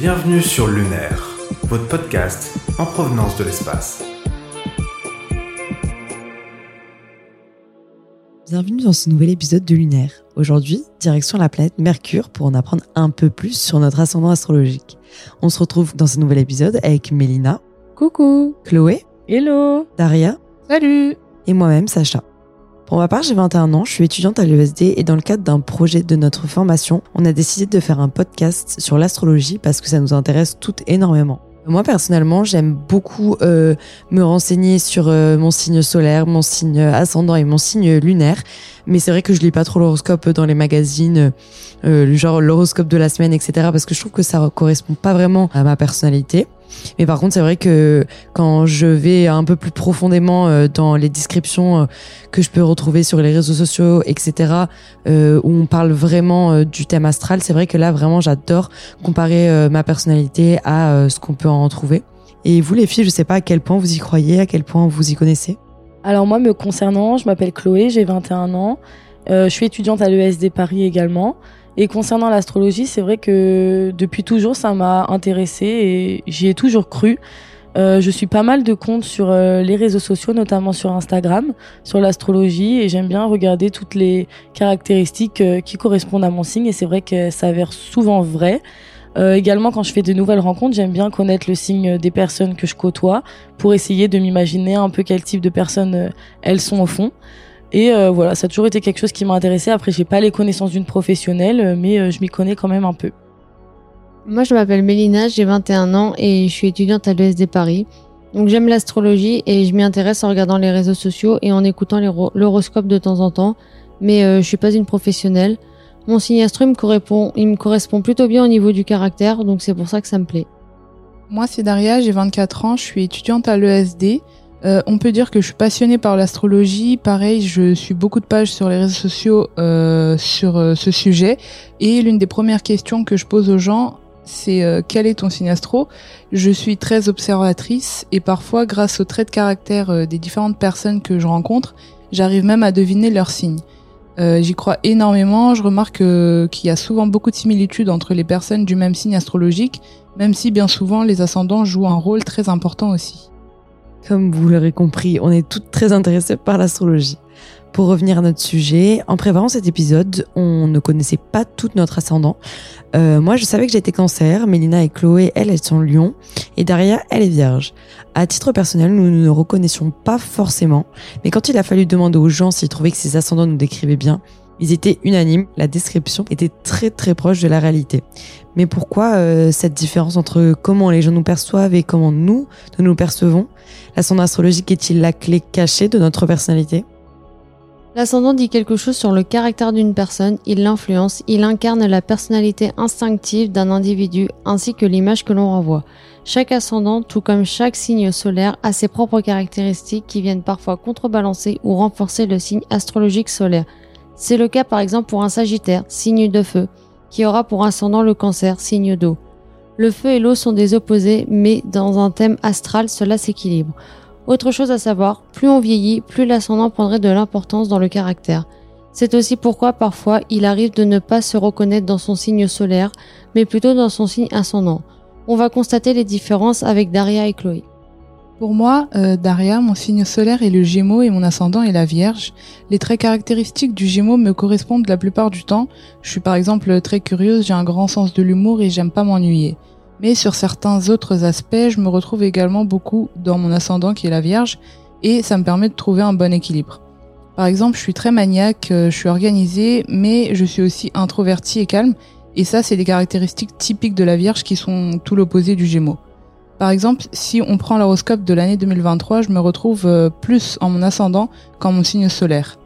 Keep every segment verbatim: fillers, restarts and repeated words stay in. Bienvenue sur Lunaire, votre podcast en provenance de l'espace. Bienvenue dans ce nouvel épisode de Lunaire. Aujourd'hui, direction la planète Mercure pour en apprendre un peu plus sur notre ascendant astrologique. On se retrouve dans ce nouvel épisode avec Mélina. Coucou. Chloé. Hello. Daria. Salut. Et moi-même, Sacha. Pour ma part, j'ai vingt et un ans, je suis étudiante à l'E S D et dans le cadre d'un projet de notre formation, on a décidé de faire un podcast sur l'astrologie parce que ça nous intéresse toutes énormément. Moi, personnellement, j'aime beaucoup euh, me renseigner sur euh, mon signe solaire, mon signe ascendant et mon signe lunaire. Mais c'est vrai que je lis pas trop l'horoscope dans les magazines, euh, genre l'horoscope de la semaine, et cetera. Parce que je trouve que ça correspond pas vraiment à ma personnalité. Mais par contre, c'est vrai que quand je vais un peu plus profondément dans les descriptions que je peux retrouver sur les réseaux sociaux, et cetera, où on parle vraiment du thème astral, c'est vrai que là, vraiment, j'adore comparer ma personnalité à ce qu'on peut en trouver. Et vous, les filles, je sais pas à quel point vous y croyez, à quel point vous y connaissez. Alors moi, me concernant, je m'appelle Chloé, j'ai vingt et un ans. Euh, je suis étudiante à l'E S D Paris également. Et concernant l'astrologie, c'est vrai que depuis toujours, ça m'a intéressée et j'y ai toujours cru. Euh, je suis pas mal de comptes sur euh, les réseaux sociaux, notamment sur Instagram, sur l'astrologie. Et j'aime bien regarder toutes les caractéristiques euh, qui correspondent à mon signe. Et c'est vrai que ça avère souvent vrai. Euh, également, quand je fais de nouvelles rencontres, j'aime bien connaître le signe des personnes que je côtoie pour essayer de m'imaginer un peu quel type de personnes euh, elles sont au fond. Et euh, voilà, ça a toujours été quelque chose qui m'a intéressée. Après, j'ai pas les connaissances d'une professionnelle, mais je m'y connais quand même un peu. Moi, je m'appelle Mélina, j'ai vingt et un ans et je suis étudiante à l'E S D Paris. Donc, j'aime l'astrologie et je m'y intéresse en regardant les réseaux sociaux et en écoutant les ro- l'horoscope de temps en temps. Mais euh, je suis pas une professionnelle. Mon signe astro, il me correspond, il me correspond plutôt bien au niveau du caractère, donc c'est pour ça que ça me plaît. Moi, c'est Daria, j'ai vingt-quatre ans, je suis étudiante à l'E S D. Euh, on peut dire que je suis passionnée par l'astrologie. Pareil, je suis beaucoup de pages sur les réseaux sociaux euh, sur euh, ce sujet. Et l'une des premières questions que je pose aux gens, c'est euh, quel est ton signe astro ? Je suis très observatrice et parfois, grâce aux traits de caractère euh, des différentes personnes que je rencontre, j'arrive même à deviner leur signe. Euh, j'y crois énormément. Je remarque euh, qu'il y a souvent beaucoup de similitudes entre les personnes du même signe astrologique, même si bien souvent les ascendants jouent un rôle très important aussi. Comme vous l'aurez compris, on est toutes très intéressées par l'astrologie. Pour revenir à notre sujet, en préparant cet épisode, on ne connaissait pas tout notre ascendant. Euh, moi, je savais que j'étais cancer, Mélina et Chloé, elles, elles sont lion, et Daria, elle est vierge. À titre personnel, nous ne nous reconnaissions pas forcément, mais quand il a fallu demander aux gens s'ils trouvaient que ces ascendants nous décrivaient bien, ils étaient unanimes, la description était très très proche de la réalité. Mais pourquoi euh, cette différence entre comment les gens nous perçoivent et comment nous, nous nous percevons ? L'ascendant astrologique est-il la clé cachée de notre personnalité ? L'ascendant dit quelque chose sur le caractère d'une personne, il l'influence, il incarne la personnalité instinctive d'un individu ainsi que l'image que l'on renvoie. Chaque ascendant, tout comme chaque signe solaire, a ses propres caractéristiques qui viennent parfois contrebalancer ou renforcer le signe astrologique solaire. C'est le cas par exemple pour un Sagittaire, signe de feu, qui aura pour ascendant le Cancer, signe d'eau. Le feu et l'eau sont des opposés, mais dans un thème astral, cela s'équilibre. Autre chose à savoir, plus on vieillit, plus l'ascendant prendrait de l'importance dans le caractère. C'est aussi pourquoi parfois il arrive de ne pas se reconnaître dans son signe solaire, mais plutôt dans son signe ascendant. On va constater les différences avec Daria et Chloé. Pour moi, euh, Daria, mon signe solaire est le Gémeaux et mon ascendant est la Vierge. Les traits caractéristiques du Gémeaux me correspondent la plupart du temps. Je suis par exemple très curieuse, j'ai un grand sens de l'humour et j'aime pas m'ennuyer. Mais sur certains autres aspects, je me retrouve également beaucoup dans mon ascendant qui est la Vierge et ça me permet de trouver un bon équilibre. Par exemple, je suis très maniaque, je suis organisée, mais je suis aussi introvertie et calme. Et ça, c'est des caractéristiques typiques de la Vierge qui sont tout l'opposé du Gémeaux. Par exemple, si on prend l'horoscope de l'année deux mille vingt-trois, je me retrouve plus en mon ascendant qu'en mon signe solaire.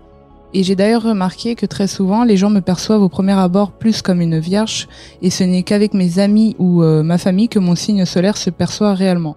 Et j'ai d'ailleurs remarqué que très souvent, les gens me perçoivent au premier abord plus comme une vierge, et ce n'est qu'avec mes amis ou euh, ma famille que mon signe solaire se perçoit réellement.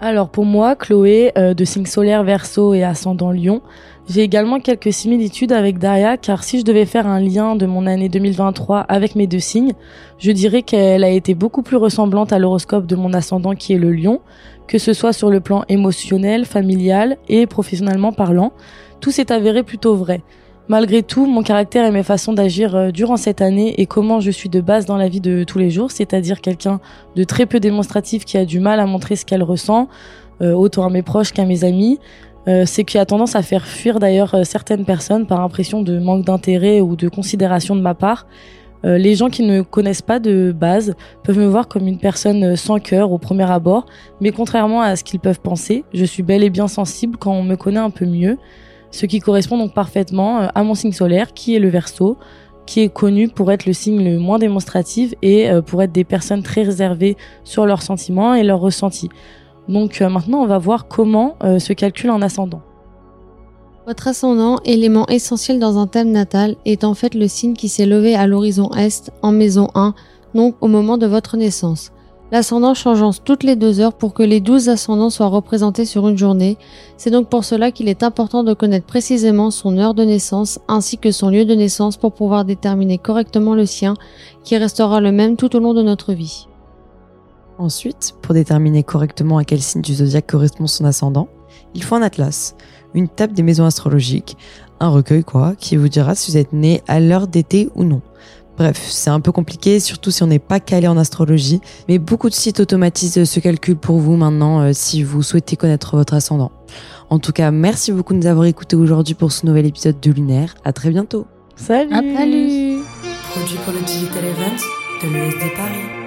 Alors pour moi, Chloé, euh, de signe solaire Verseau et ascendant Lion, j'ai également quelques similitudes avec Daria, car si je devais faire un lien de mon année deux mille vingt-trois avec mes deux signes, je dirais qu'elle a été beaucoup plus ressemblante à l'horoscope de mon ascendant qui est le Lion, que ce soit sur le plan émotionnel, familial et professionnellement parlant, tout s'est avéré plutôt vrai. Malgré tout, mon caractère et mes façons d'agir durant cette année et comment je suis de base dans la vie de tous les jours, c'est-à-dire quelqu'un de très peu démonstratif qui a du mal à montrer ce qu'elle ressent, euh, autant à mes proches qu'à mes amis, euh, c'est qui a tendance à faire fuir d'ailleurs certaines personnes par impression de manque d'intérêt ou de considération de ma part. Euh, les gens qui ne connaissent pas de base peuvent me voir comme une personne sans cœur au premier abord, mais contrairement à ce qu'ils peuvent penser, je suis bel et bien sensible quand on me connaît un peu mieux, ce qui correspond donc parfaitement à mon signe solaire, qui est le Verseau, qui est connu pour être le signe le moins démonstratif et pour être des personnes très réservées sur leurs sentiments et leurs ressentis. Donc maintenant, on va voir comment se calcule un ascendant. Votre ascendant, élément essentiel dans un thème natal, est en fait le signe qui s'est levé à l'horizon est, en maison un, donc au moment de votre naissance. L'ascendant changeant toutes les deux heures pour que les douze ascendants soient représentés sur une journée. C'est donc pour cela qu'il est important de connaître précisément son heure de naissance ainsi que son lieu de naissance pour pouvoir déterminer correctement le sien, qui restera le même tout au long de notre vie. Ensuite, pour déterminer correctement à quel signe du zodiaque correspond son ascendant, il faut un atlas, une table des maisons astrologiques, un recueil quoi, qui vous dira si vous êtes né à l'heure d'été ou non. Bref, c'est un peu compliqué, surtout si on n'est pas calé en astrologie, mais beaucoup de sites automatisent ce calcul pour vous maintenant euh, si vous souhaitez connaître votre ascendant. En tout cas, merci beaucoup de nous avoir écoutés aujourd'hui pour ce nouvel épisode de Lunaire. À très bientôt. Salut. Salut. Produit pour le Digital Event de l'E S D Paris.